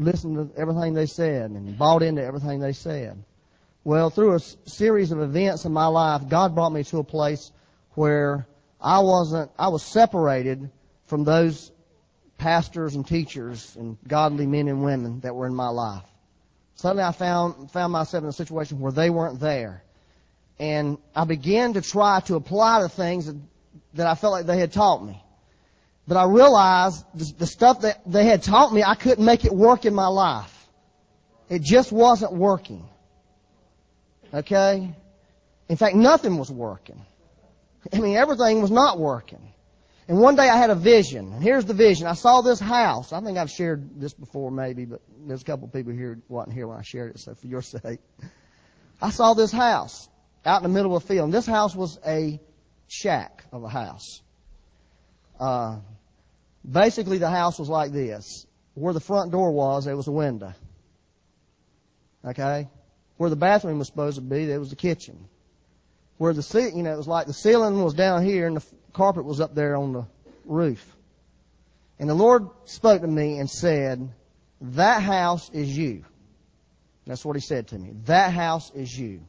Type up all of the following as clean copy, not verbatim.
listened to everything they said and bought into everything they said. Well, through a series of events in my life, God brought me to a place where I was separated from those pastors and teachers and godly men and women that were in my life. Suddenly I found myself in a situation where they weren't there. And I began to try to apply the things that I felt like they had taught me. But I realized the stuff that they had taught me, I couldn't make it work in my life. It just wasn't working. Okay? In fact, nothing was working. I mean, everything was not working. And one day I had a vision. And here's the vision. I saw this house. I think I've shared this before maybe, but there's a couple of people here who wasn't here when I shared it, so for your sake. I saw this house out in the middle of a field. And this house was a shack of a house. Basically, the house was like this. Where the front door was, there was a window. Okay? Where the bathroom was supposed to be, there was the kitchen. Where the ceiling, it was like the ceiling was down here and the carpet was up there on the roof. And the Lord spoke to me and said, "That house is you." That's what He said to me. That house is you.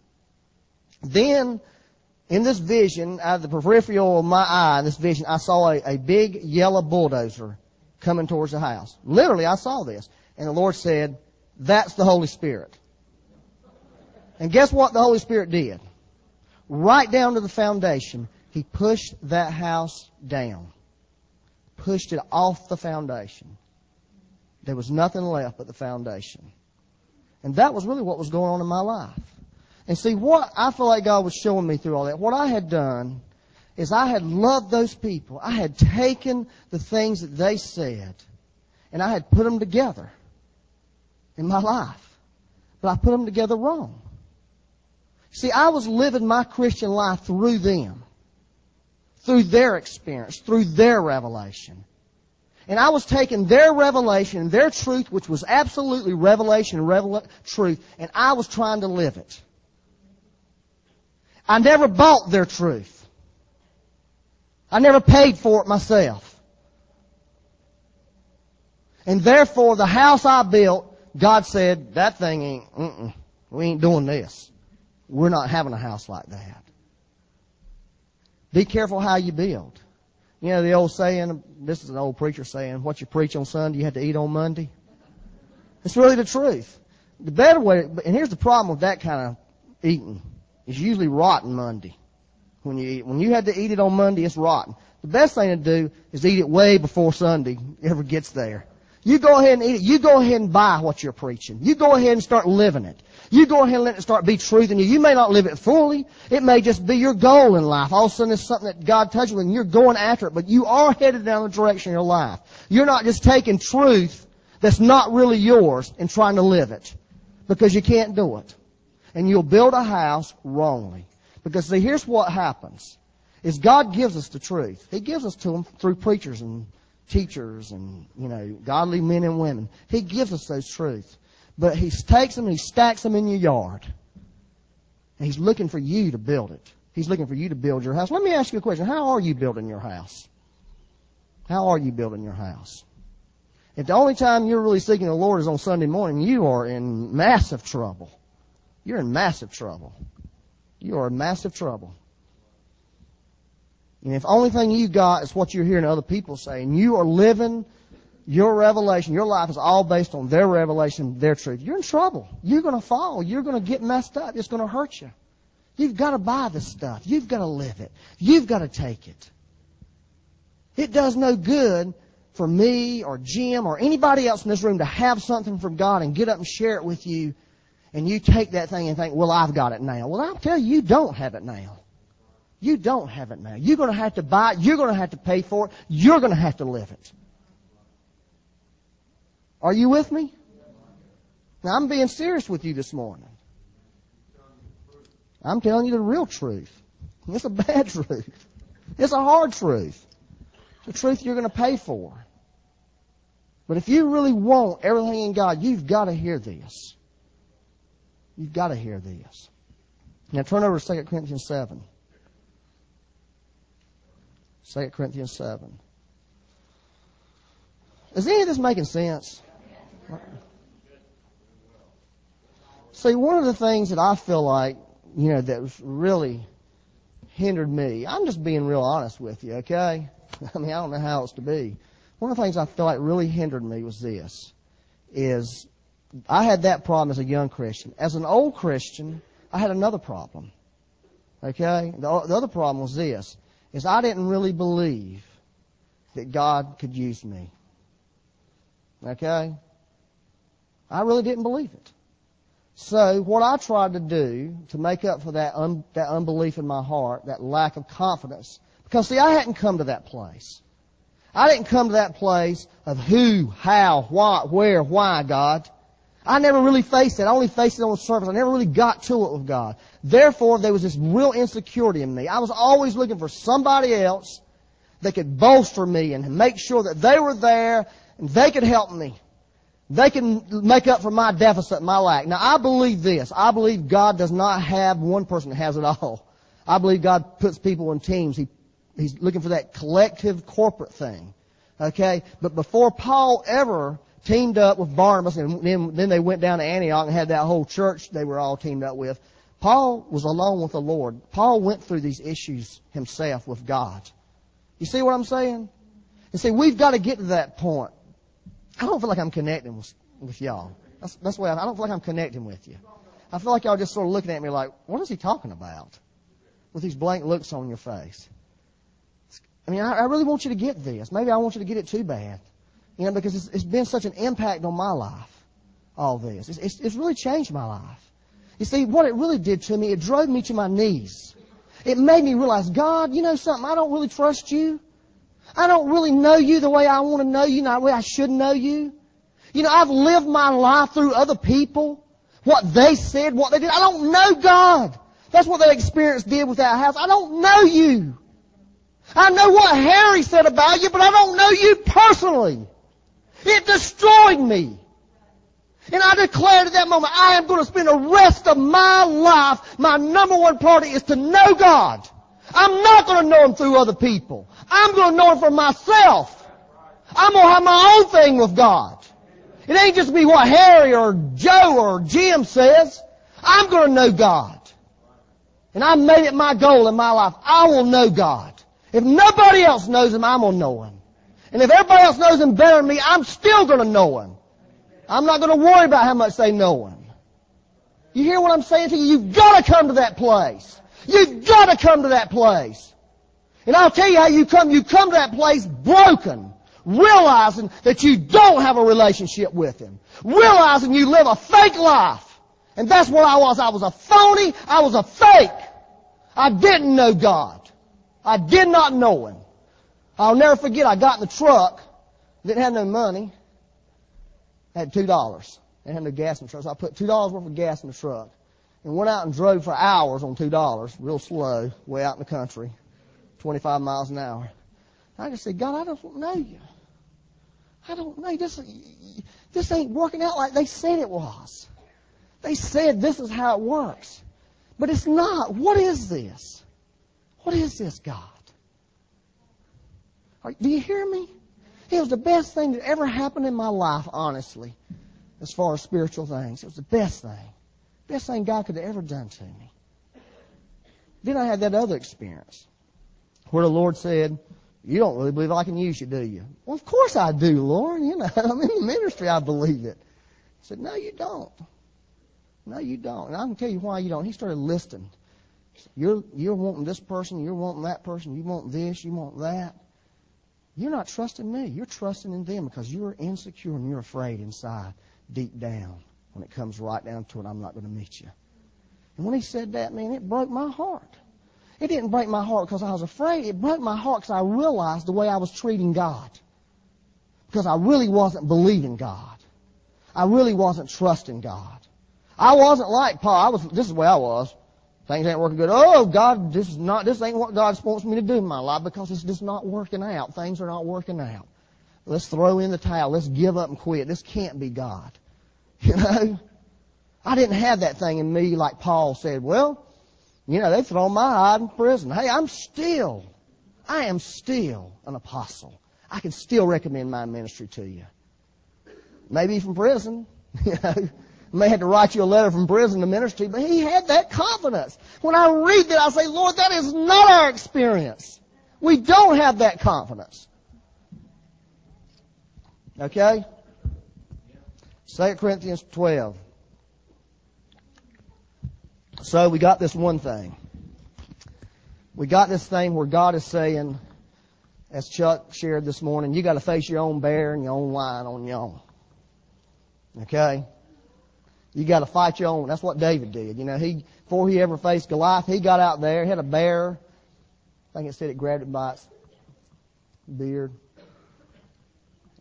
Then, in this vision, out of the peripheral of my eye, in this vision, I saw a big yellow bulldozer coming towards the house. Literally, I saw this. And the Lord said, "That's the Holy Spirit." And guess what the Holy Spirit did? Right down to the foundation, He pushed that house down. Pushed it off the foundation. There was nothing left but the foundation. And that was really what was going on in my life. And see, what I feel like God was showing me through all that, what I had done is I had loved those people. I had taken the things that they said, and I had put them together in my life. But I put them together wrong. See, I was living my Christian life through them, through their experience, through their revelation. And I was taking their revelation, their truth, which was absolutely revelation, truth, and I was trying to live it. I never bought their truth. I never paid for it myself. And therefore, the house I built, God said, "That thing ain't, we ain't doing this. We're not having a house like that." Be careful how you build. You know the old saying, this is an old preacher saying, what you preach on Sunday, you have to eat on Monday. It's really the truth. The better way, and here's the problem with that kind of eating. It's usually rotten Monday. When you eat, when you had to eat it on Monday, it's rotten. The best thing to do is eat it way before Sunday ever gets there. You go ahead and eat it. You go ahead and buy what you're preaching. You go ahead and start living it. You go ahead and let it start be truth in you. You may not live it fully. It may just be your goal in life. All of a sudden it's something that God touches with and you're going after it, but you are headed down the direction of your life. You're not just taking truth that's not really yours and trying to live it because you can't do it. And you'll build a house wrongly. Because, see, here's what happens. Is God gives us the truth. He gives us to them through preachers and teachers and, godly men and women. He gives us those truths. But He takes them and He stacks them in your yard. And He's looking for you to build it. He's looking for you to build your house. Let me ask you a question. How are you building your house? How are you building your house? If the only time you're really seeking the Lord is on Sunday morning, you are in massive trouble. You're in massive trouble. You are in massive trouble. And if the only thing you got is what you're hearing other people say, and you are living your revelation, your life is all based on their revelation, their truth, you're in trouble. You're going to fall. You're going to get messed up. It's going to hurt you. You've got to buy this stuff. You've got to live it. You've got to take it. It does no good for me or Jim or anybody else in this room to have something from God and get up and share it with you. And you take that thing and think, well, I've got it now. Well, I'll tell you, you don't have it now. You don't have it now. You're going to have to buy it. You're going to have to pay for it. You're going to have to live it. Are you with me? Now, I'm being serious with you this morning. I'm telling you the real truth. It's a bad truth. It's a hard truth. It's a truth you're going to pay for. But if you really want everything in God, you've got to hear this. You've got to hear this. Now turn over to 2 Corinthians 7. 2 Corinthians 7. Is any of this making sense? See, one of the things that I feel like, that really hindered me, I'm just being real honest with you, okay? I mean, I don't know how else to be. One of the things I feel like really hindered me was this, is I had that problem as a young Christian. As an old Christian, I had another problem, okay? The other problem was this, is I didn't really believe that God could use me, okay? I really didn't believe it. So what I tried to do to make up for that unbelief in my heart, that lack of confidence, because, see, I hadn't come to that place. I didn't come to that place of who, how, what, where, why, God. I never really faced it. I only faced it on the surface. I never really got to it with God. Therefore, there was this real insecurity in me. I was always looking for somebody else that could bolster me and make sure that they were there and they could help me. They can make up for my deficit, my lack. Now, I believe this. I believe God does not have one person that has it all. I believe God puts people in teams. He's looking for that collective corporate thing. Okay? But before Paul ever teamed up with Barnabas, and then they went down to Antioch and had that whole church they were all teamed up with, Paul was alone with the Lord. Paul went through these issues himself with God. You see what I'm saying? You see, we've got to get to that point. I don't feel like I'm connecting with y'all. That's the way I don't feel like I'm connecting with you. I feel like y'all just sort of looking at me like, what is he talking about? With these blank looks on your face. I mean, I really want you to get this. Maybe I want you to get it too bad. Because it's been such an impact on my life, all this. It's really changed my life. You see, what it really did to me, it drove me to my knees. It made me realize, God, you know something, I don't really trust you. I don't really know you the way I want to know you, not the way I should know you. I've lived my life through other people, what they said, what they did. I don't know God. That's what that experience did with that house. I don't know you. I know what Harry said about you, but I don't know you personally. It destroyed me. And I declared at that moment, I am going to spend the rest of my life, my number one priority is to know God. I'm not going to know Him through other people. I'm going to know Him for myself. I'm going to have my own thing with God. It ain't just be what Harry or Joe or Jim says. I'm going to know God. And I made it my goal in my life. I will know God. If nobody else knows Him, I'm going to know Him. And if everybody else knows Him better than me, I'm still going to know Him. I'm not going to worry about how much they know Him. You hear what I'm saying to you? You've got to come to that place. You've got to come to that place. And I'll tell you how you come. You come to that place broken, realizing that you don't have a relationship with Him, realizing you live a fake life. And that's what I was. I was a phony. I was a fake. I didn't know God. I did not know Him. I'll never forget, I got in the truck. Didn't have no money. I had $2. I didn't have no gas in the truck. So I put $2 worth of gas in the truck. And went out and drove for hours on $2, real slow, way out in the country, 25 miles an hour. And I just said, God, I don't know you. I don't know you. This ain't working out like they said it was. They said this is how it works. But it's not. What is this? What is this, God? Do you hear me? It was the best thing that ever happened in my life, honestly, as far as spiritual things. It was the best thing. Best thing God could have ever done to me. Then I had that other experience where the Lord said, you don't really believe I can use you, do you? Well, of course I do, Lord. I'm in the ministry. I believe it. He said, no, you don't. No, you don't. And I can tell you why you don't. He started listing. You're wanting this person. You're wanting that person. You want this. You want that. You're not trusting me. You're trusting in them because you're insecure and you're afraid inside, deep down. When it comes right down to it, I'm not going to meet you. And when he said that, man, it broke my heart. It didn't break my heart because I was afraid. It broke my heart because I realized the way I was treating God. Because I really wasn't believing God. I really wasn't trusting God. I wasn't like Paul. This is the way I was. Things ain't working good. Oh, God, this ain't what God wants me to do in my life because it's just not working out. Things are not working out. Let's throw in the towel. Let's give up and quit. This can't be God. I didn't have that thing in me like Paul said, well, they've thrown my hide in prison. Hey, I am still an apostle. I can still recommend my ministry to you. Maybe from prison. may have to write you a letter from prison to ministry, but he had that confidence. When I read that, I say, Lord, that is not our experience. We don't have that confidence. Okay? 2 Corinthians 12. So we got this one thing. We got this thing where God is saying, as Chuck shared this morning, you got to face your own bear and your own lion on your own. Okay? You got to fight your own. That's what David did. You know, before he ever faced Goliath, he got out there, had a bear. I think it said it grabbed it by its beard.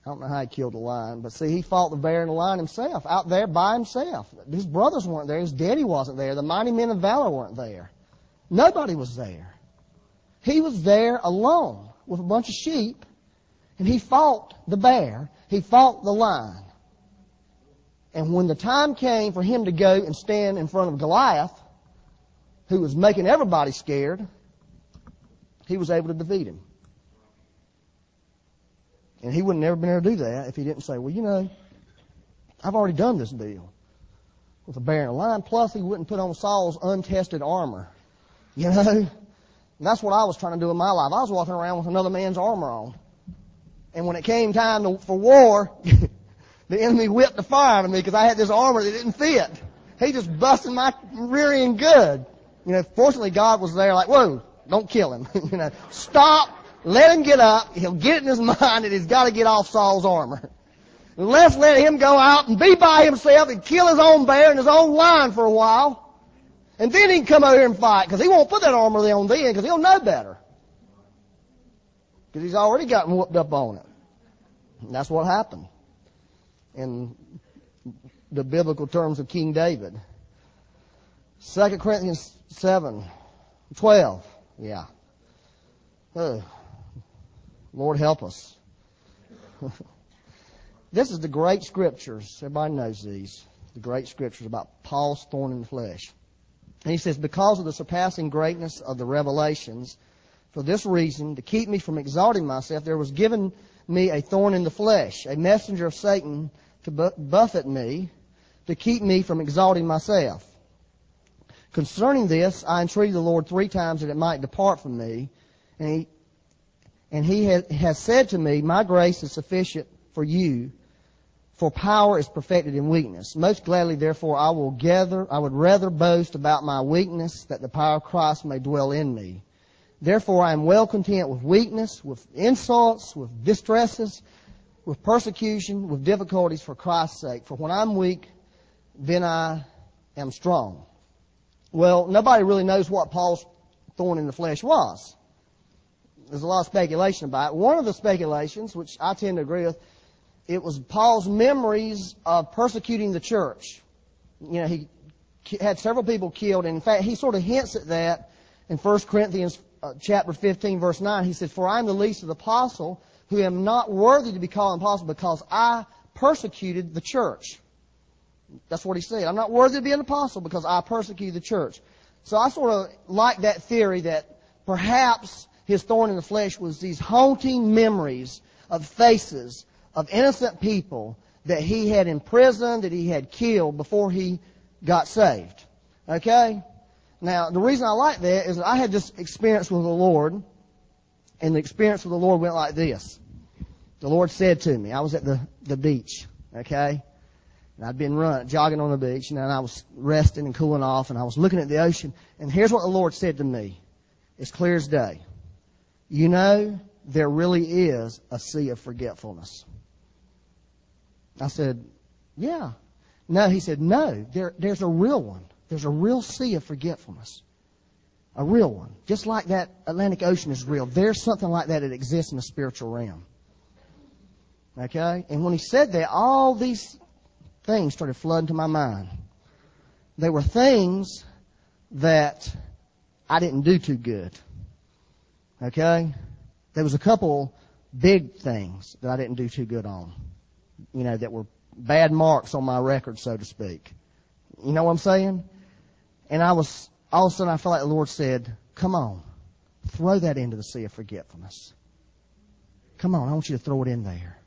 I don't know how he killed the lion, but see, he fought the bear and the lion himself, out there by himself. His brothers weren't there. His daddy wasn't there. The mighty men of valor weren't there. Nobody was there. He was there alone with a bunch of sheep, and he fought the bear. He fought the lion. And when the time came for him to go and stand in front of Goliath, who was making everybody scared, he was able to defeat him. And he wouldn't have ever been able to do that if he didn't say, well, you know, I've already done this deal with a bear and a lion. Plus, he wouldn't put on Saul's untested armor. You know? And that's what I was trying to do in my life. I was walking around with another man's armor on. And when it came time for war, the enemy whipped the fire out of me because I had this armor that didn't fit. He just busted my rear end good. You know, fortunately, God was there like, whoa, don't kill him. You know, stop. Let him get up. He'll get it in his mind that he's got to get off Saul's armor. Let's let him go out and be by himself and kill his own bear and his own lion for a while. And then he can come over here and fight because he won't put that armor on then because he'll know better. Because he's already gotten whooped up on it. And that's what happened in the biblical terms of King David. 2 Corinthians 12. Yeah. Oh. Lord, help us. This is the great scriptures. Everybody knows these. The great scriptures about Paul's thorn in the flesh. And he says, because of the surpassing greatness of the revelations, for this reason, to keep me from exalting myself, there was given me a thorn in the flesh, a messenger of Satan to buffet me, to keep me from exalting myself. Concerning this, I entreated the Lord 3 times that it might depart from me. And he has said to me, my grace is sufficient for you, for power is perfected in weakness. Most gladly, therefore, I would rather boast about my weakness, that the power of Christ may dwell in me. Therefore, I am well content with weakness, with insults, with distresses, with persecution, with difficulties for Christ's sake. For when I'm weak, then I am strong. Well, nobody really knows what Paul's thorn in the flesh was. There's a lot of speculation about it. One of the speculations, which I tend to agree with, it was Paul's memories of persecuting the church. You know, he had several people killed. And in fact, he sort of hints at that in 1 Corinthians chapter 15, verse 9. He said, for I am the least of the apostle, who am not worthy to be called apostle, because I persecuted the church. That's what he said. I'm not worthy to be an apostle because I persecuted the church. So I sort of like that theory that perhaps his thorn in the flesh was these haunting memories of faces of innocent people that he had imprisoned, that he had killed before he got saved. Okay? Now, the reason I like that is that I had this experience with the Lord, and the experience with the Lord went like this. The Lord said to me, I was at the beach, okay? And I'd been jogging on the beach, and then I was resting and cooling off, and I was looking at the ocean, and here's what the Lord said to me. It's clear as day. You know, there really is a sea of forgetfulness. I said, yeah. No, he said, no, there's a real one. There's a real sea of forgetfulness. A real one. Just like that Atlantic Ocean is real. There's something like that that exists in the spiritual realm. Okay? And when he said that, all these things started flooding to my mind. They were things that I didn't do too good. Okay? There was a couple big things that I didn't do too good on. You know, that were bad marks on my record, so to speak. You know what I'm saying? And all of a sudden I felt like the Lord said, come on, throw that into the sea of forgetfulness. Come on, I want you to throw it in there.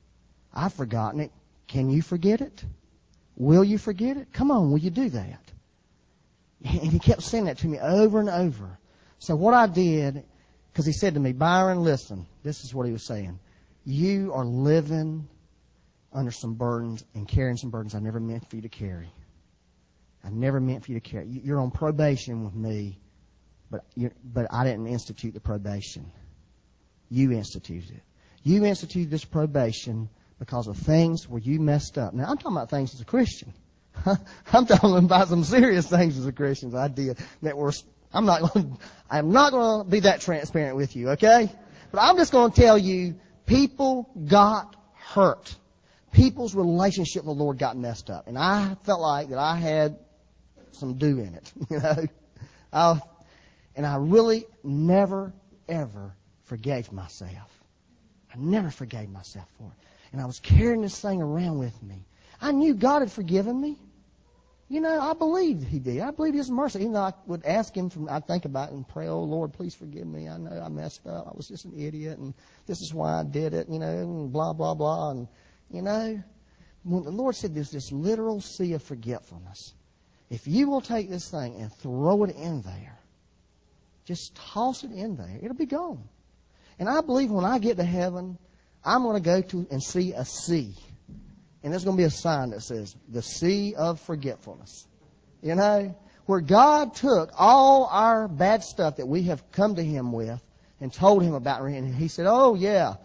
I've forgotten it. Can you forget it? Will you forget it? Come on, will you do that? And he kept saying that to me over and over. So what I did, because he said to me, Byron, listen, this is what he was saying. You are living under some burdens and carrying some burdens I never meant for you to carry. I never meant for you to carry. You're on probation with me, but I didn't institute the probation. You instituted it. You instituted this probation because of things where you messed up. Now, I'm talking about things as a Christian. I'm talking about some serious things as a Christian. I did that were. I'm not going to be that transparent with you, okay? But I'm just going to tell you, people got hurt. People's relationship with the Lord got messed up, and I felt like that I had some do in it, you know. And I really never, ever forgave myself. I never forgave myself for it. And I was carrying this thing around with me. I knew God had forgiven me. You know, I believed He did. I believed His mercy. Even though I would ask Him, I'd think about it and pray, oh, Lord, please forgive me. I know I messed up. I was just an idiot, and this is why I did it, you know, and blah, blah, blah. And, you know, when the Lord said there's this literal sea of forgetfulness, if you will take this thing and throw it in there, just toss it in there, it'll be gone. And I believe when I get to heaven, I'm going to go to and see a sea. And there's going to be a sign that says, the sea of forgetfulness. You know, where God took all our bad stuff that we have come to Him with and told Him about it. And He said, oh, yeah.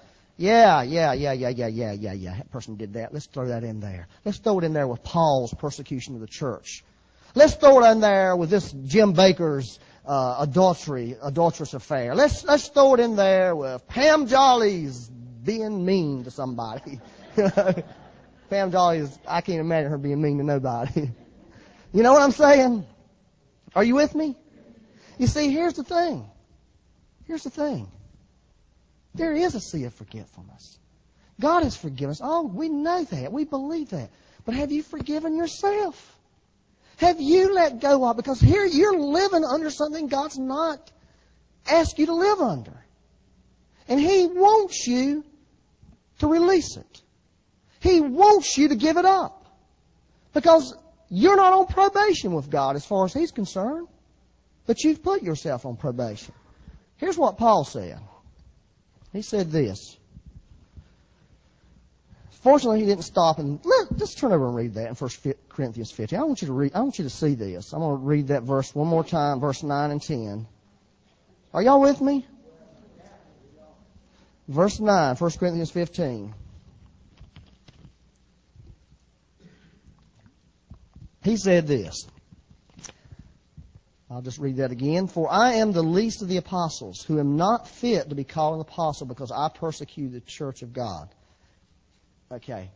That person did that. Let's throw that in there. Let's throw it in there with Paul's persecution of the church. Let's throw it in there with this Jim Baker's adulterous affair. Let's throw it in there with Pam Jolly's being mean to somebody. Pam Jolly is, I can't imagine her being mean to nobody. You know what I'm saying? Are you with me? You see, here's the thing. There is a sea of forgetfulness. God has forgiven us. Oh, we know that. We believe that. But have you forgiven yourself? Have you let go of? Because here you're living under something God's not asked you to live under. And He wants you to release it. He wants you to give it up. Because you're not on probation with God as far as He's concerned. But you've put yourself on probation. Here's what Paul said. He said this. Fortunately, he didn't stop and let's turn over and read that in 1 Corinthians 15. I want you to see this. I'm going to read that verse one more time, verse 9 and 10. Are y'all with me? Verse 9, 1 Corinthians 15. He said this. I'll just read that again. For I am the least of the apostles, who am not fit to be called an apostle, because I persecuted the church of God. Okay.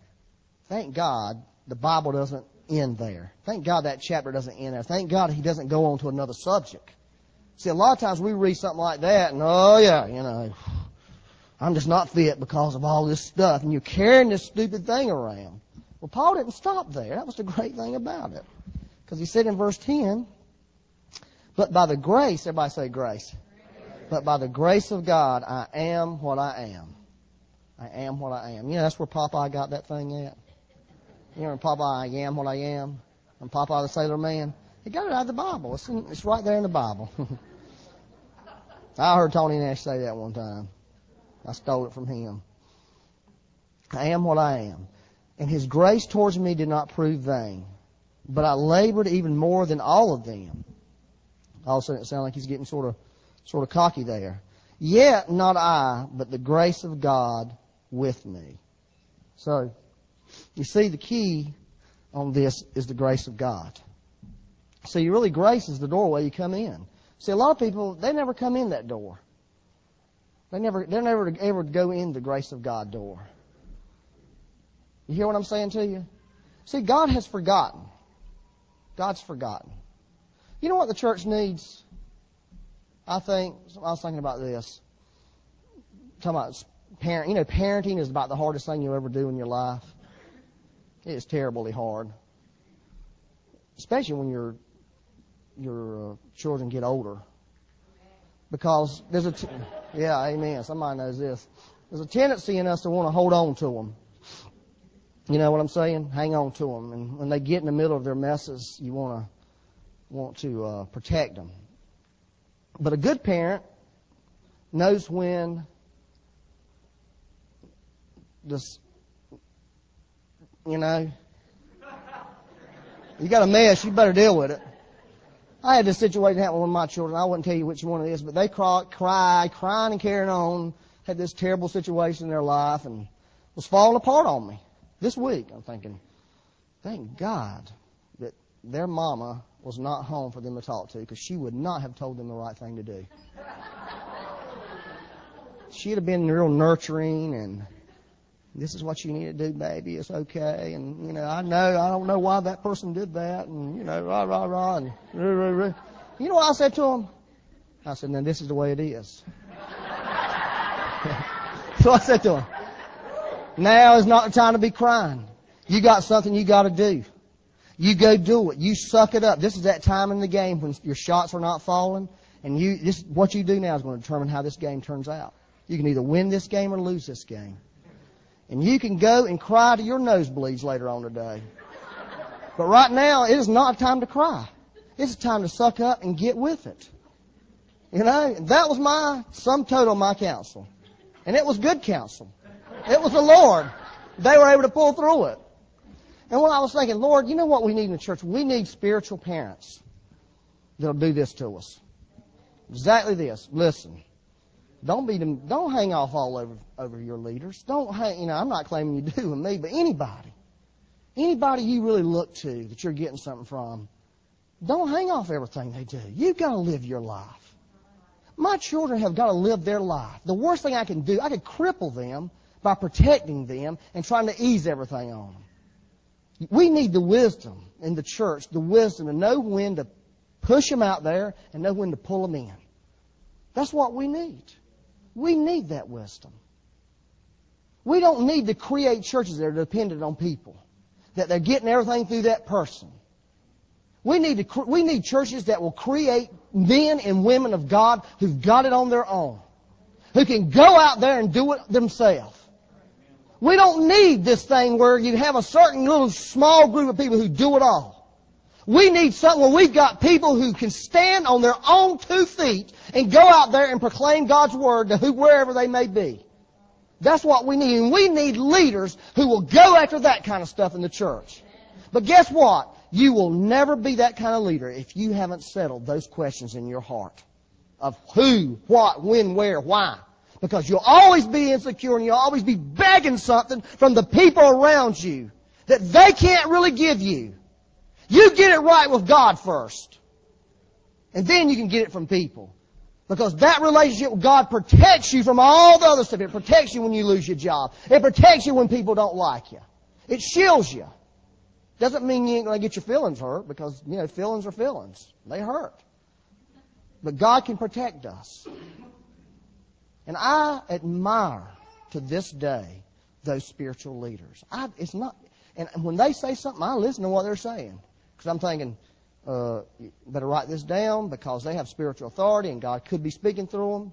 Thank God the Bible doesn't end there. Thank God that chapter doesn't end there. Thank God he doesn't go on to another subject. See, a lot of times we read something like that, and oh yeah, you know, I'm just not fit because of all this stuff, and you're carrying this stupid thing around. Well, Paul didn't stop there. That was the great thing about it. Because he said in verse 10, but by the grace, everybody say grace. But by the grace of God, I am what I am. I am what I am. You know, that's where Popeye got that thing at. You know, in Popeye, I am what I am. And Popeye the Sailor Man. He got it out of the Bible. It's right there in the Bible. I heard Tony Nash say that one time. I stole it from him. I am what I am. And His grace towards me did not prove vain. But I labored even more than all of them. All of a sudden it sounded like he's getting sort of cocky there. Yet not I, but the grace of God with me. So, you see, the key on this is the grace of God. So, you really, grace is the doorway you come in. See, a lot of people, they never come in that door. They never ever go in the grace of God door. You hear what I'm saying to you? See, God has forgotten. God's forgotten. You know what the church needs? I think, I was thinking about this. I'm talking about parenting. You know, parenting is about the hardest thing you'll ever do in your life. It is terribly hard. Especially when your children get older. Because there's a... yeah, amen. Somebody knows this. There's a tendency in us to want to hold on to them. You know what I'm saying? Hang on to them. And when they get in the middle of their messes, you want to protect them. But a good parent knows when this, you know, you got a mess, you better deal with it. I had this situation happen with my children. I wouldn't tell you which one it is, but they cried and carrying on, had this terrible situation in their life and was falling apart on me. This week, I'm thinking, thank God that their mama was not home for them to talk to, because she would not have told them the right thing to do. She'd have been real nurturing and, this is what you need to do, baby. It's okay. And, you know, I don't know why that person did that. And, you know, rah, rah, rah. And, rah, rah, rah. You know what I said to him? I said, now this is the way it is. So I said to him, now is not the time to be crying. You got something you got to do. You go do it. You suck it up. This is that time in the game when your shots are not falling. And what you do now is going to determine how this game turns out. You can either win this game or lose this game. And you can go and cry to your nosebleeds later on today. But right now, it is not time to cry. It's time to suck up and get with it. You know, that was my sum total of my counsel. And it was good counsel. It was the Lord. They were able to pull through it. And when I was thinking, Lord, you know what we need in the church? We need spiritual parents that'll do this to us. Exactly this. Listen. Don't hang off all over your leaders. Don't hang, you know, I'm not claiming you do with me, but anybody you really look to that you're getting something from, don't hang off everything they do. You've got to live your life. My children have got to live their life. The worst thing I can do, I could cripple them by protecting them and trying to ease everything on them. We need the wisdom in the church, the wisdom to know when to push them out there and know when to pull them in. That's what we need. We need that wisdom. We don't need to create churches that are dependent on people, that they're getting everything through that person. We need churches that will create men and women of God who've got it on their own, who can go out there and do it themselves. We don't need this thing where you have a certain little small group of people who do it all. We need something where we've got people who can stand on their own two feet and go out there and proclaim God's Word to wherever they may be. That's what we need. And we need leaders who will go after that kind of stuff in the church. But guess what? You will never be that kind of leader if you haven't settled those questions in your heart of who, what, when, where, why. Because you'll always be insecure and you'll always be begging something from the people around you that they can't really give you. You get it right with God first. And then you can get it from people. Because that relationship with God protects you from all the other stuff. It protects you when you lose your job. It protects you when people don't like you. It shields you. Doesn't mean you ain't going to get your feelings hurt, because, you know, feelings are feelings. They hurt. But God can protect us. And I admire to this day those spiritual leaders. And when they say something, I listen to what they're saying. Because I'm thinking, you better write this down because they have spiritual authority and God could be speaking through them.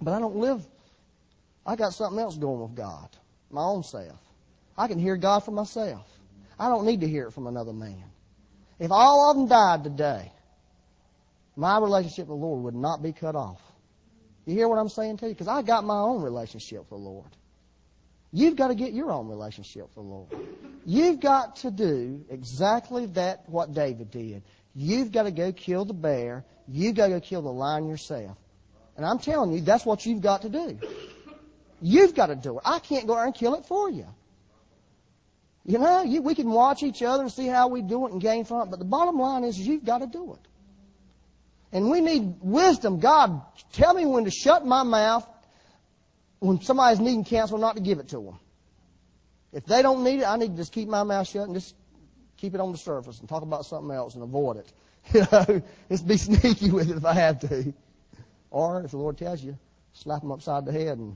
But I don't live. I got something else going with God, my own self. I can hear God for myself. I don't need to hear it from another man. If all of them died today, my relationship with the Lord would not be cut off. You hear what I'm saying to you? Because I got my own relationship with the Lord. You've got to get your own relationship with the Lord. You've got to do exactly that what David did. You've got to go kill the bear. You've got to go kill the lion yourself. And I'm telling you, that's what you've got to do. You've got to do it. I can't go out and kill it for you. You know, we can watch each other and see how we do it and gain from it. But the bottom line is you've got to do it. And we need wisdom. God, tell me when to shut my mouth when somebody's needing counsel, not to give it to them. If they don't need it, I need to just keep my mouth shut and just keep it on the surface and talk about something else and avoid it. You know, just be sneaky with it if I have to. Or if the Lord tells you, slap them upside the head and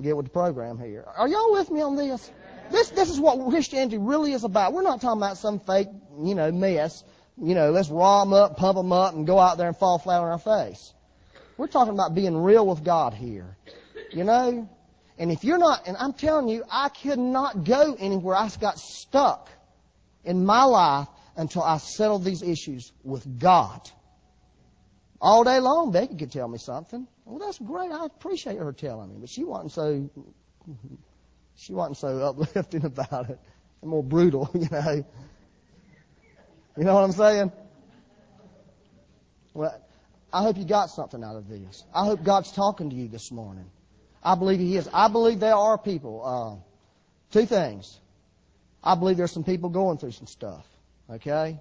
get with the program here. Are y'all with me on this? This is what Christianity really is about. We're not talking about some fake, you know, mess. You know, let's raw them up, pump them up, and go out there and fall flat on our face. We're talking about being real with God here. You know, And if you're not, and I'm telling you, I could not go anywhere. I got stuck in my life until I settled these issues with God. All day long, Becky could tell me something. Well, that's great. I appreciate her telling me. But she wasn't so uplifting about it. And more brutal, you know. You know what I'm saying? Well, I hope you got something out of this. I hope God's talking to you this morning. I believe He is. I believe there are people. Two things. I believe there's some people going through some stuff, okay,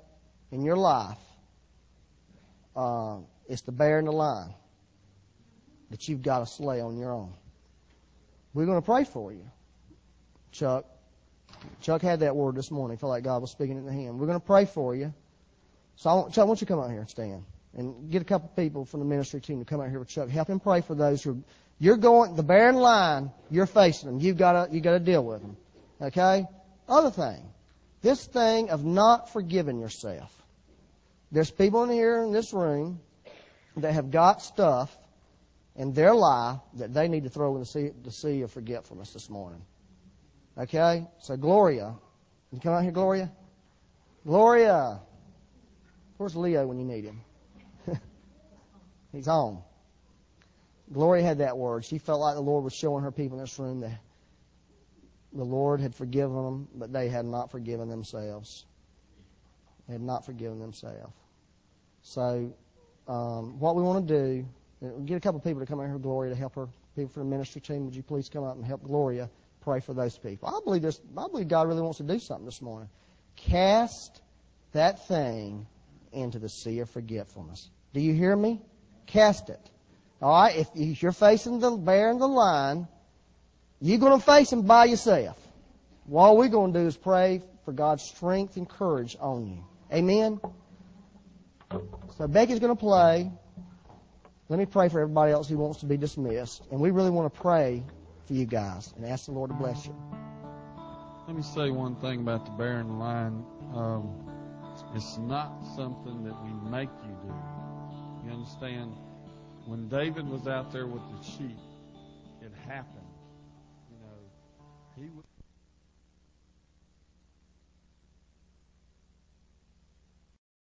in your life. It's the bear in the lion that you've got to slay on your own. We're going to pray for you. Chuck had that word this morning. I feel like God was speaking it to him. We're going to pray for you. So, Chuck, why don't you come out here and stand and get a couple people from the ministry team to come out here with Chuck. Help him pray for those who you're going, the bear in the lion, you're facing them. You've got to deal with them. Okay? Other thing, this thing of not forgiving yourself. There's people in here in this room that have got stuff in their life that they need to throw in the sea of forgetfulness this morning. Okay? So Gloria, can you come out here, Gloria? Gloria! Where's Leo when you need him? He's home. Gloria had that word. She felt like the Lord was showing her people in this room that the Lord had forgiven them, but they had not forgiven themselves. They had not forgiven themselves. So what we want to do, get a couple of people to come out here, Gloria, to help her. People from the ministry team, would you please come out and help Gloria pray for those people? I believe God really wants to do something this morning. Cast that thing into the sea of forgetfulness. Do you hear me? Cast it. All right? If you're facing the bear and the lion, you're going to face them by yourself. All we're going to do is pray for God's strength and courage on you. Amen? So Becky's going to play. Let me pray for everybody else who wants to be dismissed. And we really want to pray for you guys and ask the Lord to bless you. Let me say one thing about the bear and the lion. It's not something that we make you do. You understand? When David was out there with the sheep, it happened. You know, he was...